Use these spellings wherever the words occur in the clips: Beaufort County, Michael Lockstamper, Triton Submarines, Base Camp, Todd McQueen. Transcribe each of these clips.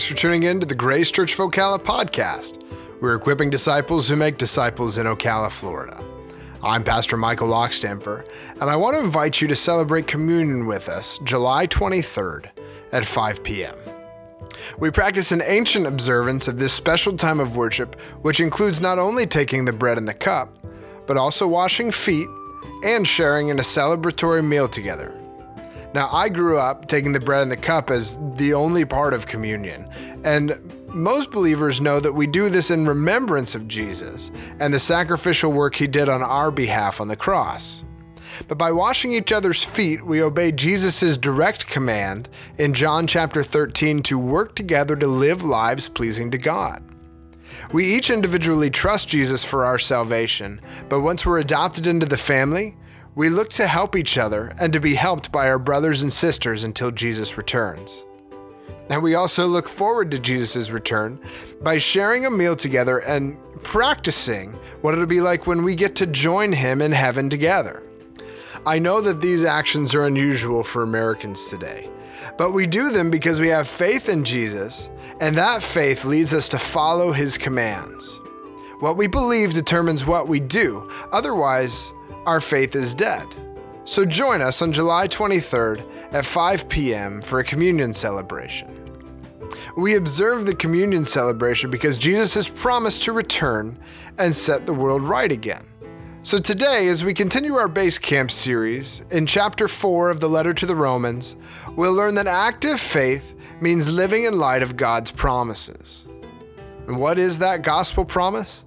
Thanks for tuning in to the Grace Church of Ocala podcast. We're equipping disciples who make disciples in Ocala, Florida. I'm Pastor Michael Lockstamper, and I want to invite you to celebrate communion with us July 23rd at 5 p.m. We practice an ancient observance of this special time of worship, which includes not only taking the bread and the cup, but also washing feet and sharing in a celebratory meal together. Now, I grew up taking the bread and the cup as the only part of communion, and most believers know that we do this in remembrance of Jesus and the sacrificial work he did on our behalf on the cross. But by washing each other's feet, we obey Jesus' direct command in John chapter 13 to work together to live lives pleasing to God. We each individually trust Jesus for our salvation, but once we're adopted into the family, we look to help each other and to be helped by our brothers and sisters until Jesus returns. And we also look forward to Jesus' return by sharing a meal together and practicing what it'll be like when we get to join him in heaven together. I know that these actions are unusual for Americans today, but we do them because we have faith in Jesus, and that faith leads us to follow his commands. What we believe determines what we do, otherwise, our faith is dead. So join us on July 23rd at 5 p.m. for a communion celebration. We observe the communion celebration because Jesus has promised to return and set the world right again. So today, as we continue our Base Camp series, in chapter 4 of the letter to the Romans, we'll learn that active faith means living in light of God's promises. And what is that gospel promise?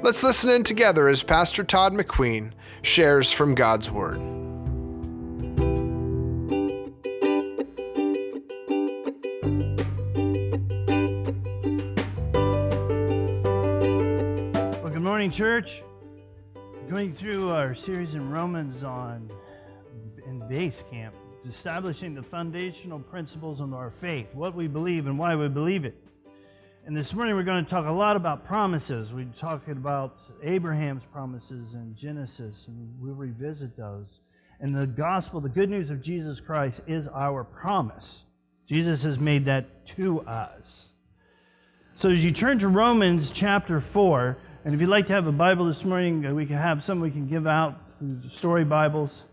Let's listen in together as Pastor Todd McQueen shares from God's Word. Well, good morning, church. Going through our series in Romans in Base Camp, establishing the foundational principles of our faith, what we believe and why we believe it. And this morning we're going to talk a lot about promises. We're talking about Abraham's promises in Genesis, and we'll revisit those. And the gospel, the good news of Jesus Christ is our promise. Jesus has made that to us. So as you turn to Romans chapter 4, and if you'd like to have a Bible this morning, we can have some we can give out, story Bibles.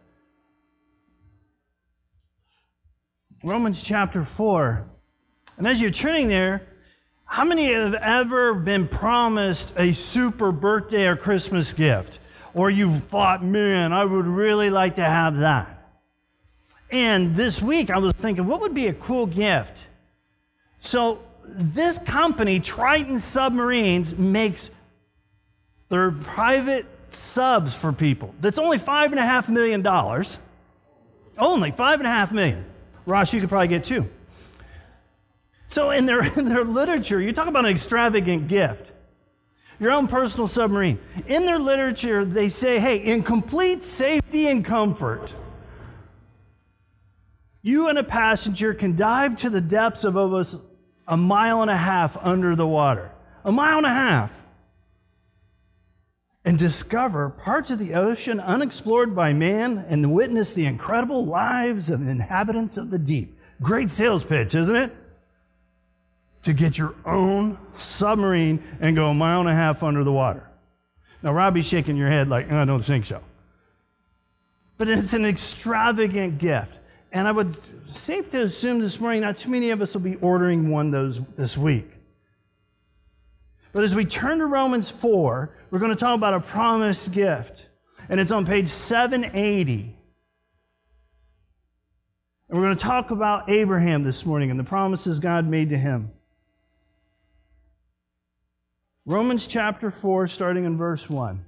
Romans chapter 4. And as you're turning there, how many have ever been promised a super birthday or Christmas gift? Or you've thought, man, I would really like to have that. And this week I was thinking, what would be a cool gift? So this company, Triton Submarines, makes they're private subs for people. That's only $5.5 million. Only $5.5 million. Ross, you could probably get two. So in their literature, you talk about an extravagant gift. Your own personal submarine. In their literature, they say, hey, in complete safety and comfort, you and a passenger can dive to the depths of almost 1.5 miles under the water. 1.5 miles. And discover parts of the ocean unexplored by man and witness the incredible lives of the inhabitants of the deep. Great sales pitch, isn't it? To get your own submarine and go 1.5 miles under the water. Now, Robbie's shaking your head like, I don't think so. But it's an extravagant gift. And I would safe to assume this morning not too many of us will be ordering one of those this week. But as we turn to Romans 4, we're going to talk about a promised gift. And it's on page 780. And we're going to talk about Abraham this morning and the promises God made to him. Romans chapter 4, starting in verse 1.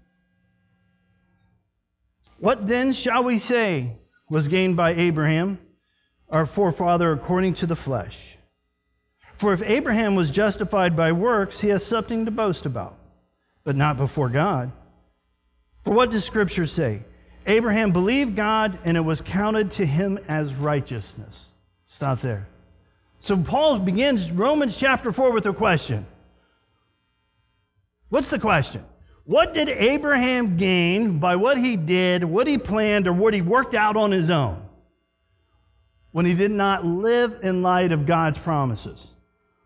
What then shall we say was gained by Abraham, our forefather, according to the flesh? For if Abraham was justified by works, he has something to boast about, but not before God. For what does Scripture say? Abraham believed God, and it was counted to him as righteousness. Stop there. So Paul begins Romans chapter 4 with a question. What's the question? What did Abraham gain by what he did, what he planned, or what he worked out on his own when he did not live in light of God's promises?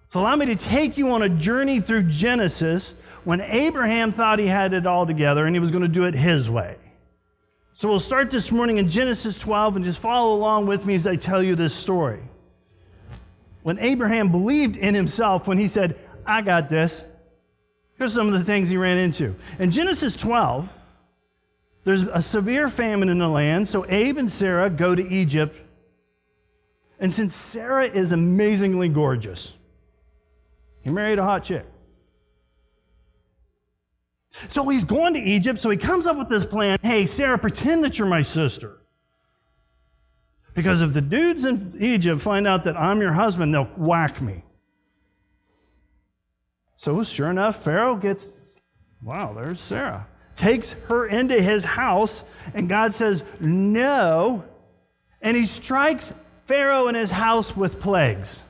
So allow me to take you on a journey through Genesis when Abraham thought he had it all together and he was going to do it his way. So we'll start this morning in Genesis 12 and just follow along with me as I tell you this story. When Abraham believed in himself, when he said, I got this, here's some of the things he ran into. In Genesis 12, there's a severe famine in the land, so Abe and Sarah go to Egypt. And since Sarah is amazingly gorgeous, he married a hot chick. So he's going to Egypt, so he comes up with this plan. Hey, Sarah, pretend that you're my sister. Because if the dudes in Egypt find out that I'm your husband, they'll whack me. So sure enough, Pharaoh gets, wow, there's Sarah. Takes her into his house, and God says, no. And he strikes Pharaoh and his house with plagues.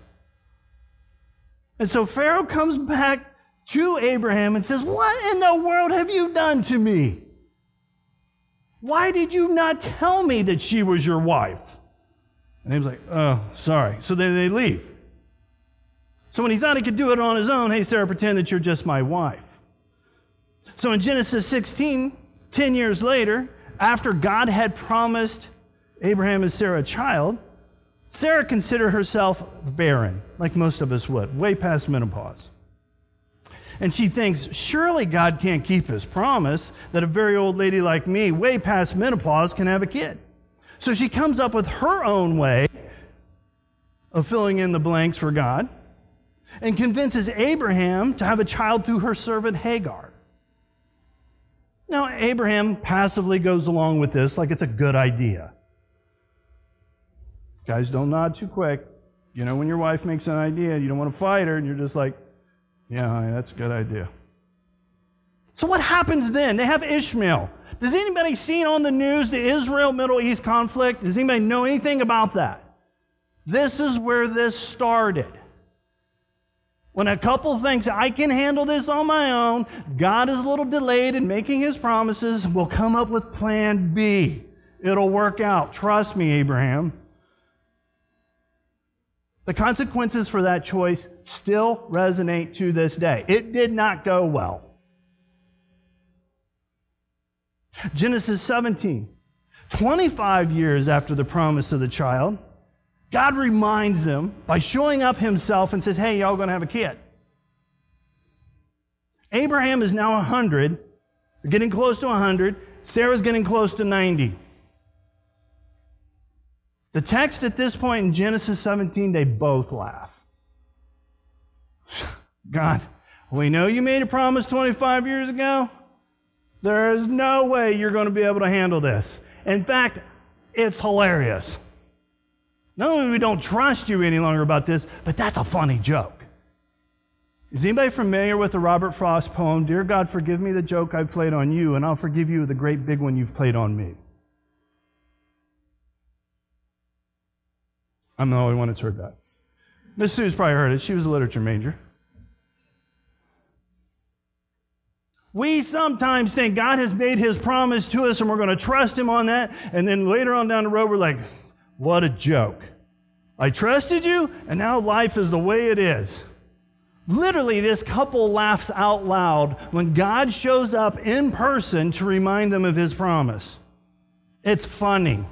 And so Pharaoh comes back to Abraham and says, what in the world have you done to me? Why did you not tell me that she was your wife? And he was like, oh, sorry. So then they leave. So when he thought he could do it on his own, hey, Sarah, pretend that you're just my wife. So in Genesis 16, 10 years later, after God had promised Abraham and Sarah a child, Sarah considered herself barren, like most of us would, way past menopause. And she thinks, surely God can't keep his promise that a very old lady like me, way past menopause, can have a kid. So she comes up with her own way of filling in the blanks for God and convinces Abraham to have a child through her servant Hagar. Now, Abraham passively goes along with this like it's a good idea. Guys, don't nod too quick. You know, when your wife makes an idea, you don't want to fight her, and you're just like, yeah, honey, that's a good idea. So what happens then? They have Ishmael. Does anybody see on the news the Israel-Middle East conflict? Does anybody know anything about that? This is where this started. When a couple thinks, I can handle this on my own, God is a little delayed in making his promises, we'll come up with plan B. It'll work out. Trust me, Abraham. The consequences for that choice still resonate to this day. It did not go well. Genesis 17, 25 years after the promise of the child, God reminds them by showing up himself and says, hey, y'all going to have a kid. Abraham is now 100, they're getting close to 100. Sarah's getting close to 90. The text at this point in Genesis 17, they both laugh. God, we know you made a promise 25 years ago. There is no way you're going to be able to handle this. In fact, it's hilarious. Not only do we don't trust you any longer about this, but that's a funny joke. Is anybody familiar with the Robert Frost poem, Dear God, forgive me the joke I've played on you, and I'll forgive you the great big one you've played on me? I'm the only one that's heard that. Miss Sue's probably heard it. She was a literature major. We sometimes think God has made his promise to us and we're going to trust him on that. And then later on down the road, we're like, what a joke. I trusted you and now life is the way it is. Literally, this couple laughs out loud when God shows up in person to remind them of his promise. It's funny.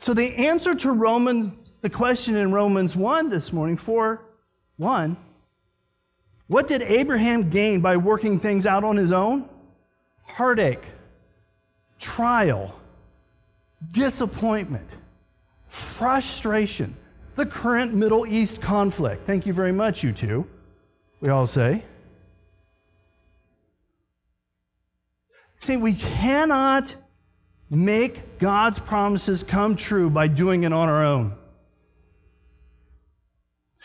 So the answer to the question in Romans 1 this morning, 4:1, what did Abraham gain by working things out on his own? Heartache, trial, disappointment, frustration, the current Middle East conflict. Thank you very much, you two, we all say. See, we cannot make God's promises come true by doing it on our own.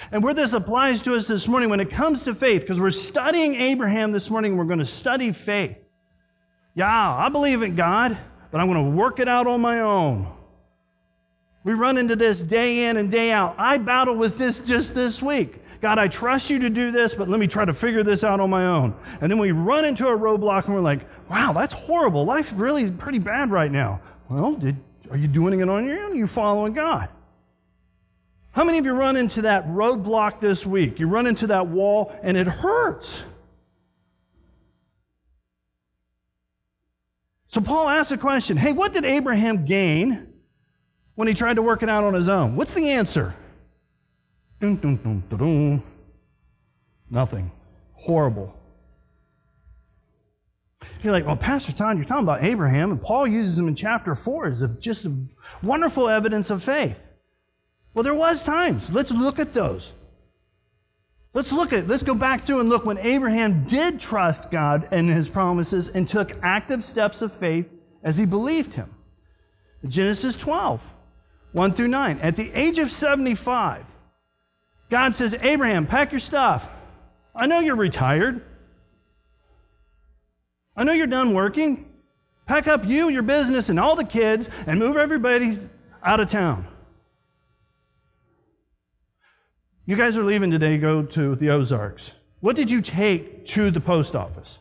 And where this applies to us this morning when it comes to faith, because we're studying Abraham this morning, we're going to study faith. Yeah, I believe in God, but I'm going to work it out on my own. We run into this day in and day out. I battle with this just this week. God, I trust you to do this, but let me try to figure this out on my own. And then we run into a roadblock and we're like, wow, that's horrible. Life really is pretty bad right now. Well, are you doing it on your own? Are you following God? How many of you run into that roadblock this week? You run into that wall and it hurts. So Paul asks a question, hey, what did Abraham gain when he tried to work it out on his own? What's the answer? Nothing. Horrible. You're like, well, Pastor Todd, you're talking about Abraham, and Paul uses him in chapter 4 as just a wonderful evidence of faith. Well, there was times. Let's look at those. Let's go back through and look when Abraham did trust God and his promises and took active steps of faith as he believed him. Genesis 12, 1-9. At the age of 75, God says, Abraham, pack your stuff. I know you're retired. I know you're done working. Pack up you, your business, and all the kids and move everybody out of town. You guys are leaving today to go to the Ozarks. What did you take to the post office?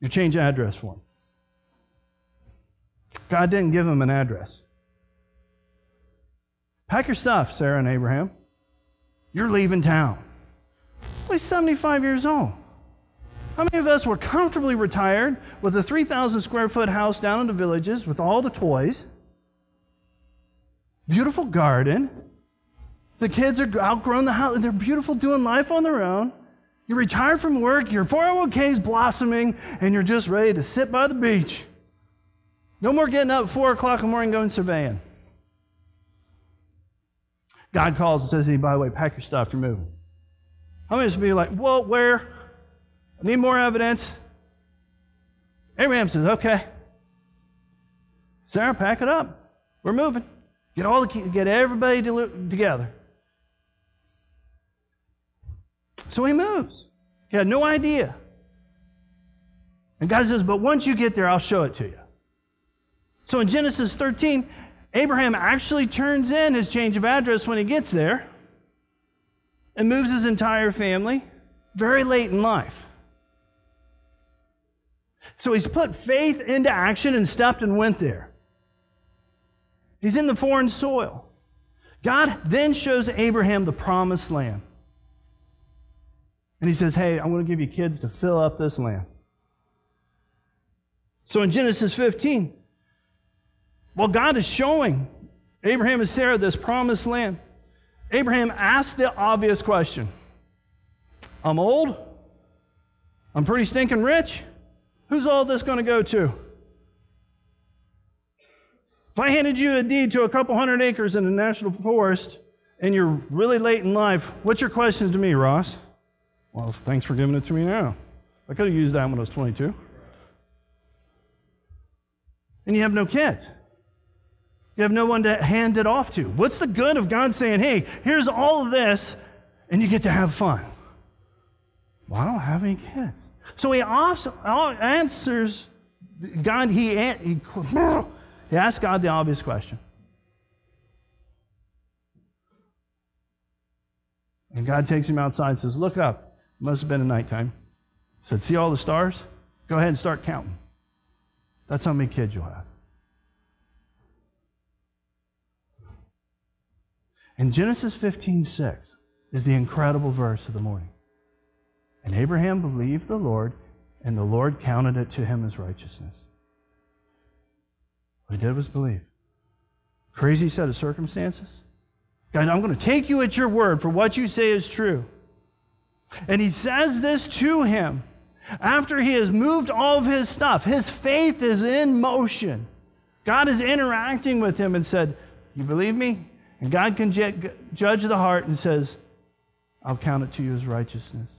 Your change address form. God didn't give them an address. Pack your stuff, Sarah and Abraham. You're leaving town. Only 75 years old. How many of us were comfortably retired with a 3,000 square foot house down in the villages with all the toys, beautiful garden, the kids are outgrown the house, they're beautiful doing life on their own, you're retired from work, your 401k is blossoming, and you're just ready to sit by the beach. No more getting up at 4 o'clock in the morning going surveying. God calls and says, hey, by the way, pack your stuff, you're moving. How many of us would be like, well, where? Need more evidence? Abraham says, okay. Sarah, pack it up. We're moving. Get everybody together. So he moves. He had no idea. And God says, but once you get there, I'll show it to you. So in Genesis 13, Abraham actually turns in his change of address when he gets there and moves his entire family very late in life. So he's put faith into action and stepped and went there. He's in the foreign soil. God then shows Abraham the promised land. And he says, hey, I'm going to give you kids to fill up this land. So in Genesis 15, while God is showing Abraham and Sarah this promised land, Abraham asks the obvious question. I'm old. I'm pretty stinking rich. Who's all this going to go to? If I handed you a deed to a couple hundred acres in the national forest and you're really late in life, what's your questions to me, Ross? Well, thanks for giving it to me now. I could have used that when I was 22. And you have no kids. You have no one to hand it off to. What's the good of God saying, hey, here's all of this and you get to have fun? Well, I don't have any kids. So he answers God. He asks God the obvious question, and God takes him outside and says, "Look up. It must have been at nighttime." He said, "See all the stars? Go ahead and start counting. That's how many kids you'll have." And Genesis 15:6 is the incredible verse of the morning. And Abraham believed the Lord, and the Lord counted it to him as righteousness. What he did was believe. Crazy set of circumstances. God, I'm going to take you at your word for what you say is true. And he says this to him after he has moved all of his stuff. His faith is in motion. God is interacting with him and said, you believe me? And God can judge the heart and says, I'll count it to you as righteousness.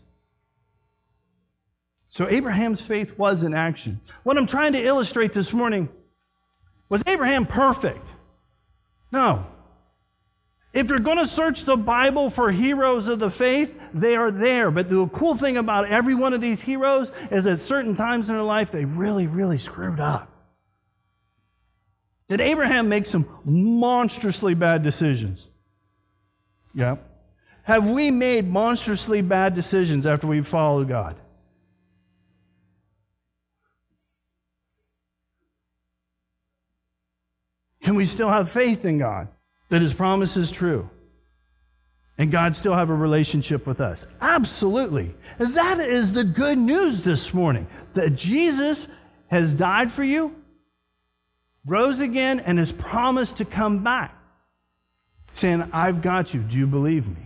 So Abraham's faith was in action. What I'm trying to illustrate this morning, was Abraham perfect? No. If you're going to search the Bible for heroes of the faith, they are there. But the cool thing about every one of these heroes is at certain times in their life, they really, really screwed up. Did Abraham make some monstrously bad decisions? Yeah. Have we made monstrously bad decisions after we've followed God? Can we still have faith in God? that his promise is true and God still have a relationship with us. Absolutely. That is the good news this morning, that Jesus has died for you, rose again, and has promised to come back, saying, I've got you. Do you believe me?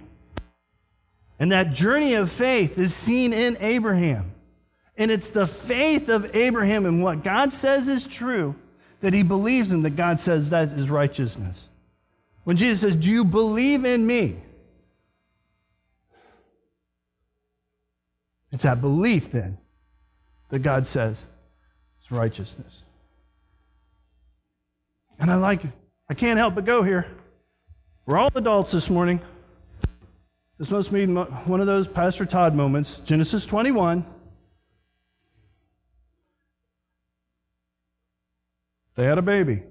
And that journey of faith is seen in Abraham. And it's the faith of Abraham in what God says is true, that he believes in, that God says that is righteousness. When Jesus says, do you believe in me? It's that belief then that God says is righteousness. And I can't help but go here. We're all adults this morning. This must be one of those Pastor Todd moments. Genesis 21. They had a baby.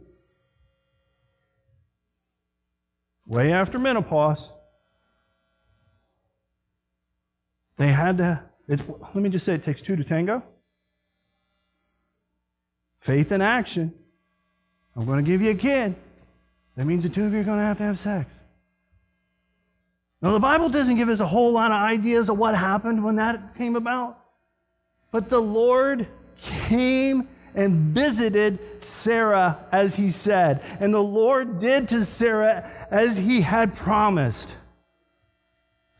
Way after menopause. They had to, let me just say, it takes two to tango. Faith in action. I'm going to give you a kid. That means the two of you are going to have sex. Now, the Bible doesn't give us a whole lot of ideas of what happened when that came about. But the Lord came and visited Sarah as he said. And the Lord did to Sarah as he had promised.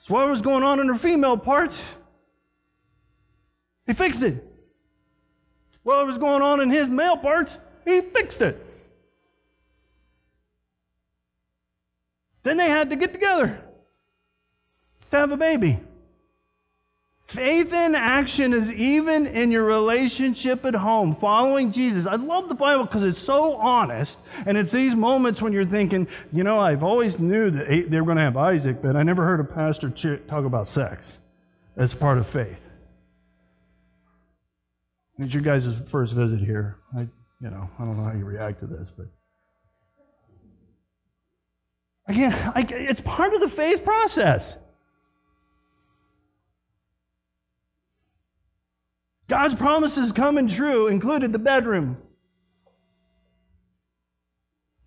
So what was going on in her female parts, he fixed it. What was going on in his male parts, he fixed it. Then they had to get together to have a baby. Faith in action is even in your relationship at home, following Jesus. I love the Bible because it's so honest, and it's these moments when you're thinking, you know, I've always knew that they were going to have Isaac, but I never heard a pastor talk about sex as part of faith. It's your guys' first visit here. I don't know how you react to this, but again, it's part of the faith process. God's promises coming true included the bedroom.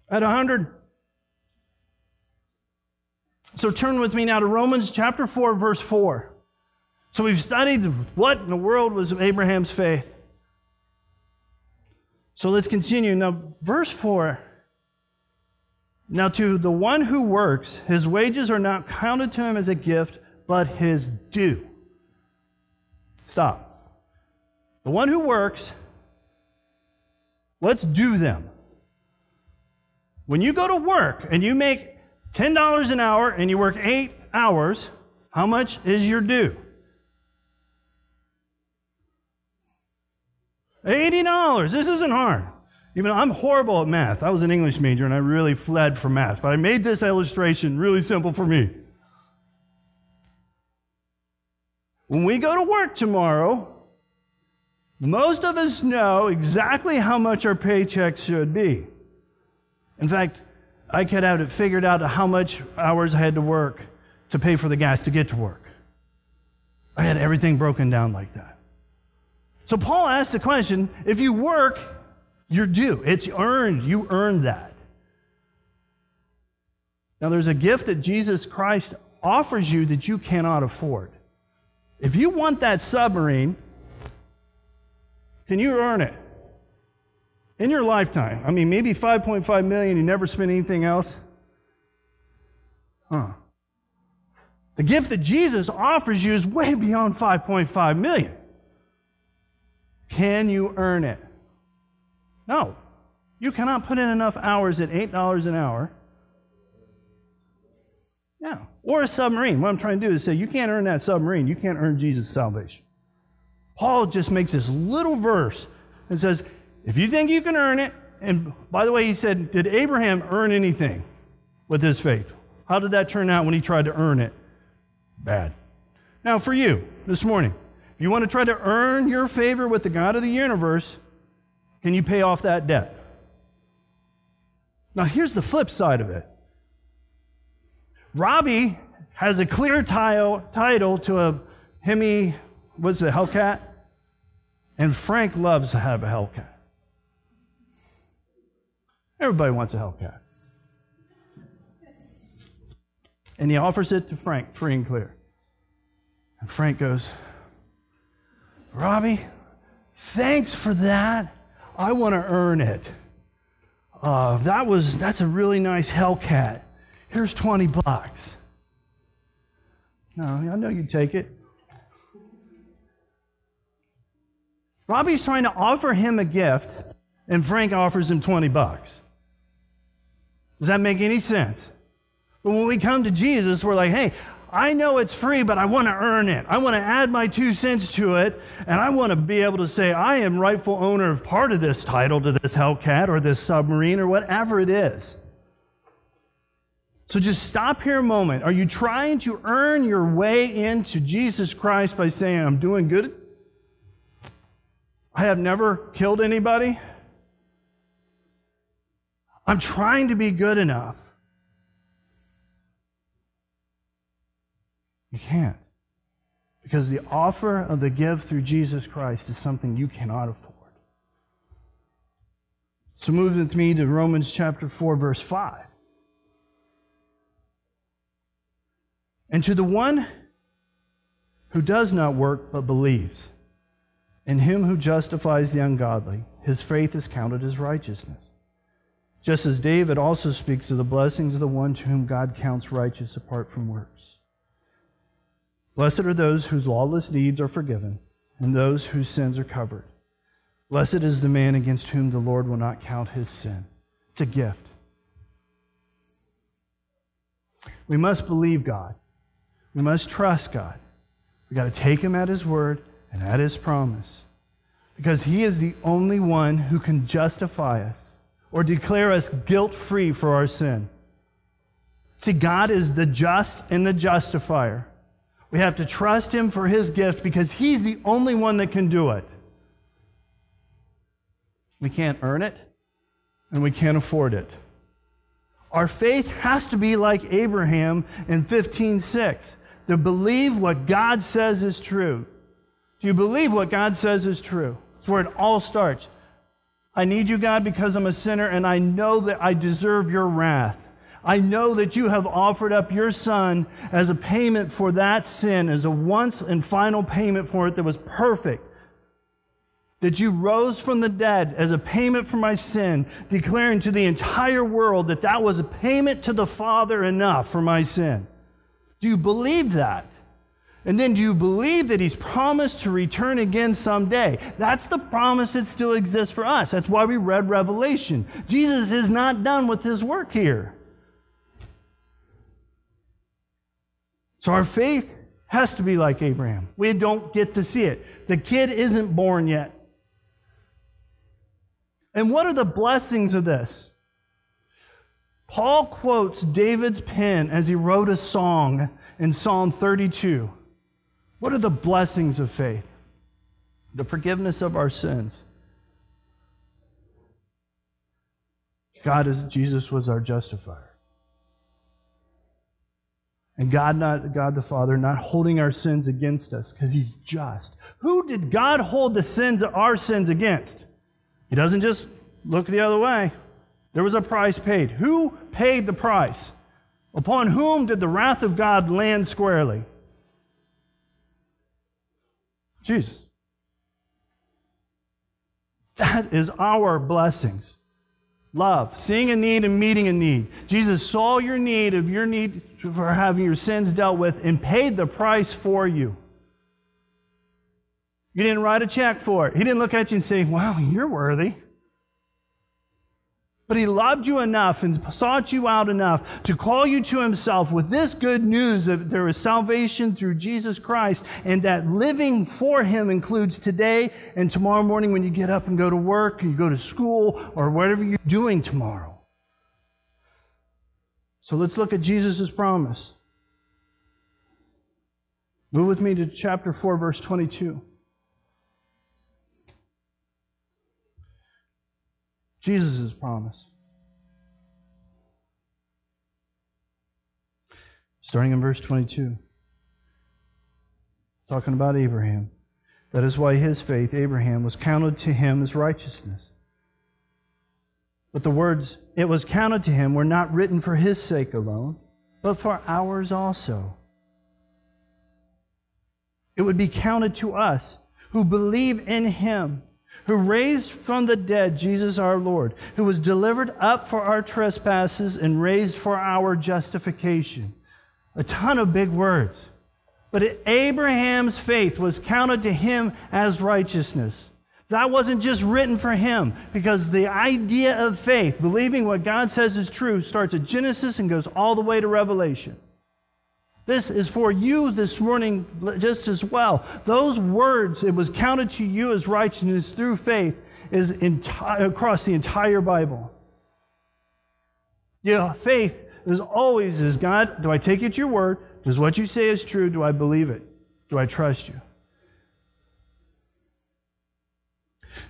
At 100. So turn with me now to Romans chapter 4, verse 4. So we've studied what in the world was Abraham's faith. So let's continue. Now, verse 4. Now to the one who works, his wages are not counted to him as a gift, but his due. Stop. The one who works, let's do them. When you go to work and you make $10 an hour and you work 8 hours, how much is your due? $80. This isn't hard. Even though I'm horrible at math. I was an English major and I really fled from math. But I made this illustration really simple for me. When we go to work tomorrow, most of us know exactly how much our paycheck should be. In fact, I could have it figured out how much hours I had to work to pay for the gas to get to work. I had everything broken down like that. So Paul asked the question, if you work, you're due. It's earned. You earned that. Now there's a gift that Jesus Christ offers you that you cannot afford. If you want that submarine, can you earn it? In your lifetime. I mean, maybe 5.5 million, you never spend anything else. The gift that Jesus offers you is way beyond 5.5 million. Can you earn it? No. You cannot put in enough hours at $8 an hour. No. Or a submarine. What I'm trying to do is say, you can't earn that submarine. You can't earn Jesus' salvation. Paul just makes this little verse and says, if you think you can earn it, and by the way, he said, did Abraham earn anything with his faith? How did that turn out when he tried to earn it? Bad. Now for you, this morning, if you want to try to earn your favor with the God of the universe, can you pay off that debt? Now here's the flip side of it. Robbie has a clear title to a Hemi, what's it, Hellcat? And Frank loves to have a Hellcat. Everybody wants a Hellcat. And he offers it to Frank, free and clear. And Frank goes, Robbie, thanks for that. I want to earn it. That's a really nice Hellcat. Here's $20. No, I know you take it. Robbie's trying to offer him a gift, and Frank offers him $20. Does that make any sense? But when we come to Jesus, we're like, hey, I know it's free, but I want to earn it. I want to add my 2 cents to it, and I want to be able to say, I am rightful owner of part of this title to this Hellcat or this submarine or whatever it is. So just stop here a moment. Are you trying to earn your way into Jesus Christ by saying, I'm doing good? I have never killed anybody. I'm trying to be good enough. You can't. Because the offer of the gift through Jesus Christ is something you cannot afford. So move with me to Romans chapter 4, verse 5. And to the one who does not work but believes in him who justifies the ungodly, his faith is counted as righteousness. Just as David also speaks of the blessings of the one to whom God counts righteous apart from works. Blessed are those whose lawless deeds are forgiven, and those whose sins are covered. Blessed is the man against whom the Lord will not count his sin. It's a gift. We must believe God. We must trust God. We've got to take him at his word and at his promise, because he is the only one who can justify us or declare us guilt-free for our sin. See, God is the just and the justifier. We have to trust him for his gift because he's the only one that can do it. We can't earn it, and we can't afford it. Our faith has to be like Abraham in 15:6, to believe what God says is true. Do you believe what God says is true? It's where it all starts. I need you, God, because I'm a sinner, and I know that I deserve your wrath. I know that you have offered up your son as a payment for that sin, as a once and final payment for it that was perfect. That you rose from the dead as a payment for my sin, declaring to the entire world that that was a payment to the Father enough for my sin. Do you believe that? And then do you believe that he's promised to return again someday? That's the promise that still exists for us. That's why we read Revelation. Jesus is not done with his work here. So our faith has to be like Abraham. We don't get to see it. The kid isn't born yet. And what are the blessings of this? Paul quotes David's pen as he wrote a song in Psalm 32. What are the blessings of faith? The forgiveness of our sins. Jesus was our justifier. And God the Father not holding our sins against us because he's just. Who did God hold our sins against? He doesn't just look the other way. There was a price paid. Who paid the price? Upon whom did the wrath of God land squarely? Jesus. That is our blessings. Love, seeing a need and meeting a need. Jesus saw your need for having your sins dealt with and paid the price for you. You didn't write a check for it. He didn't look at you and say, wow, you're worthy. But he loved you enough and sought you out enough to call you to himself with this good news that there is salvation through Jesus Christ, and that living for him includes today and tomorrow morning when you get up and go to work and you go to school or whatever you're doing tomorrow. So let's look at Jesus' promise. Move with me to chapter 4, verse 22. Jesus' promise. Starting in verse 22. Talking about Abraham. That is why his faith, Abraham, was counted to him as righteousness. But the words, it was counted to him, were not written for his sake alone, but for ours also. It would be counted to us who believe in him, who raised from the dead Jesus our Lord, who was delivered up for our trespasses and raised for our justification. A ton of big words. But Abraham's faith was counted to him as righteousness. That wasn't just written for him, because the idea of faith, believing what God says is true, starts at Genesis and goes all the way to Revelation. This is for you this morning just as well. Those words, it was counted to you as righteousness through faith, is across the entire Bible. Yeah, faith is always, is God, do I take you at your word? Does what you say is true? Do I believe it? Do I trust you?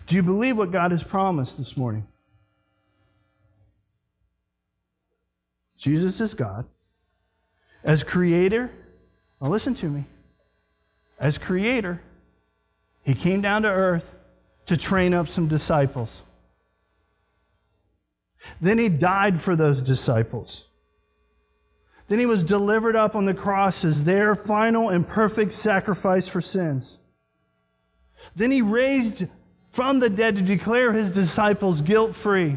Do you believe what God has promised this morning? Jesus is God. As creator, now listen to me. As creator, he came down to earth to train up some disciples. Then he died for those disciples. Then he was delivered up on the cross as their final and perfect sacrifice for sins. Then he raised from the dead to declare his disciples guilt-free.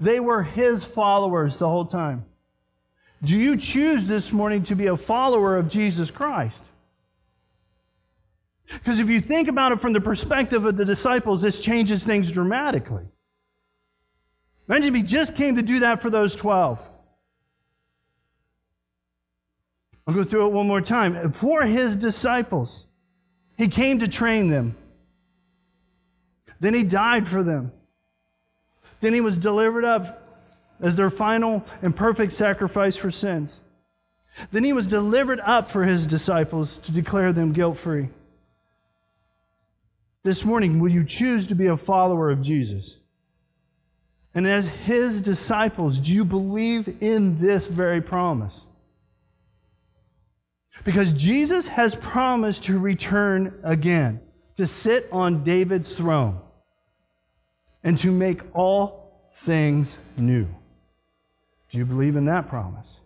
They were his followers the whole time. Do you choose this morning to be a follower of Jesus Christ? Because if you think about it from the perspective of the disciples, this changes things dramatically. Imagine if he just came to do that for those 12. I'll go through it one more time. For his disciples, he came to train them. Then he died for them. Then he was delivered up as their final and perfect sacrifice for sins. Then he was delivered up for his disciples to declare them guilt-free. This morning, will you choose to be a follower of Jesus? And as his disciples, do you believe in this very promise? Because Jesus has promised to return again, to sit on David's throne, and to make all things new. Do you believe in that promise?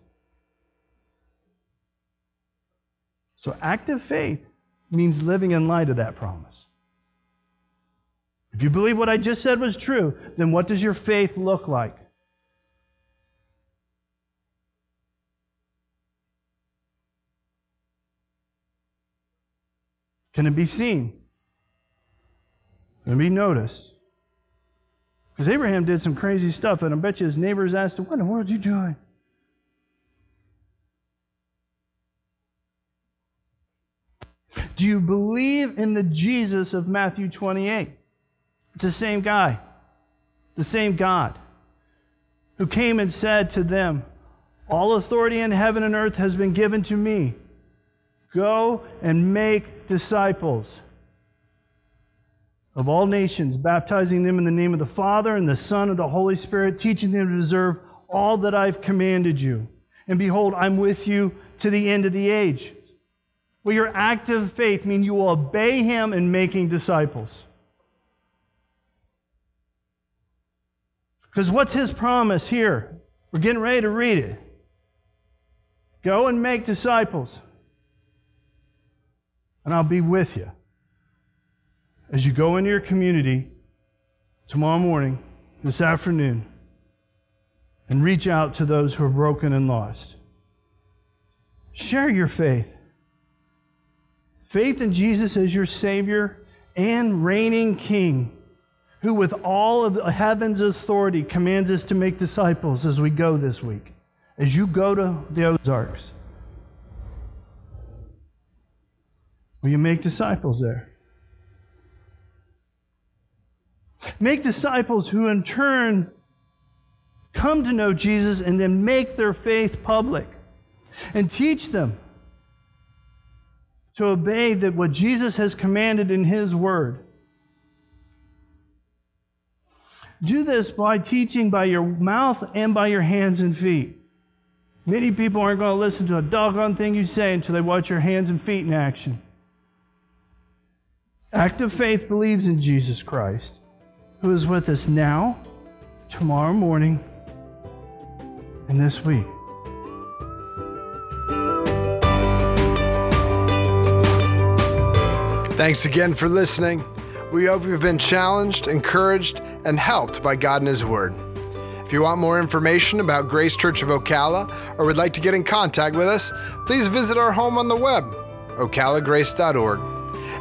So active faith means living in light of that promise. If you believe what I just said was true, then what does your faith look like? Can it be seen? Can it be noticed? Because Abraham did some crazy stuff, and I bet you his neighbors asked him, what in the world are you doing? Do you believe in the Jesus of Matthew 28? It's the same guy, the same God, who came and said to them, all authority in heaven and earth has been given to me. Go and make disciples of all nations, baptizing them in the name of the Father and the Son and the Holy Spirit, teaching them to observe all that I've commanded you. And behold, I'm with you to the end of the age. Will your active faith mean you will obey him in making disciples? Because what's his promise here? We're getting ready to read it. Go and make disciples, and I'll be with you. As you go into your community tomorrow morning, this afternoon, and reach out to those who are broken and lost. Share your faith. Faith in Jesus as your Savior and reigning King, who with all of heaven's authority commands us to make disciples as we go this week, as you go to the Ozarks. Will you make disciples there? Make disciples who in turn come to know Jesus and then make their faith public and teach them to obey that what Jesus has commanded in his word. Do this by teaching by your mouth and by your hands and feet. Many people aren't going to listen to a doggone thing you say until they watch your hands and feet in action. Active faith believes in Jesus Christ, who is with us now, tomorrow morning, in this week. Thanks again for listening. We hope you've been challenged, encouraged, and helped by God and His Word. If you want more information about Grace Church of Ocala or would like to get in contact with us, please visit our home on the web, ocalagrace.org.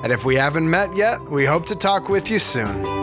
And if we haven't met yet, we hope to talk with you soon.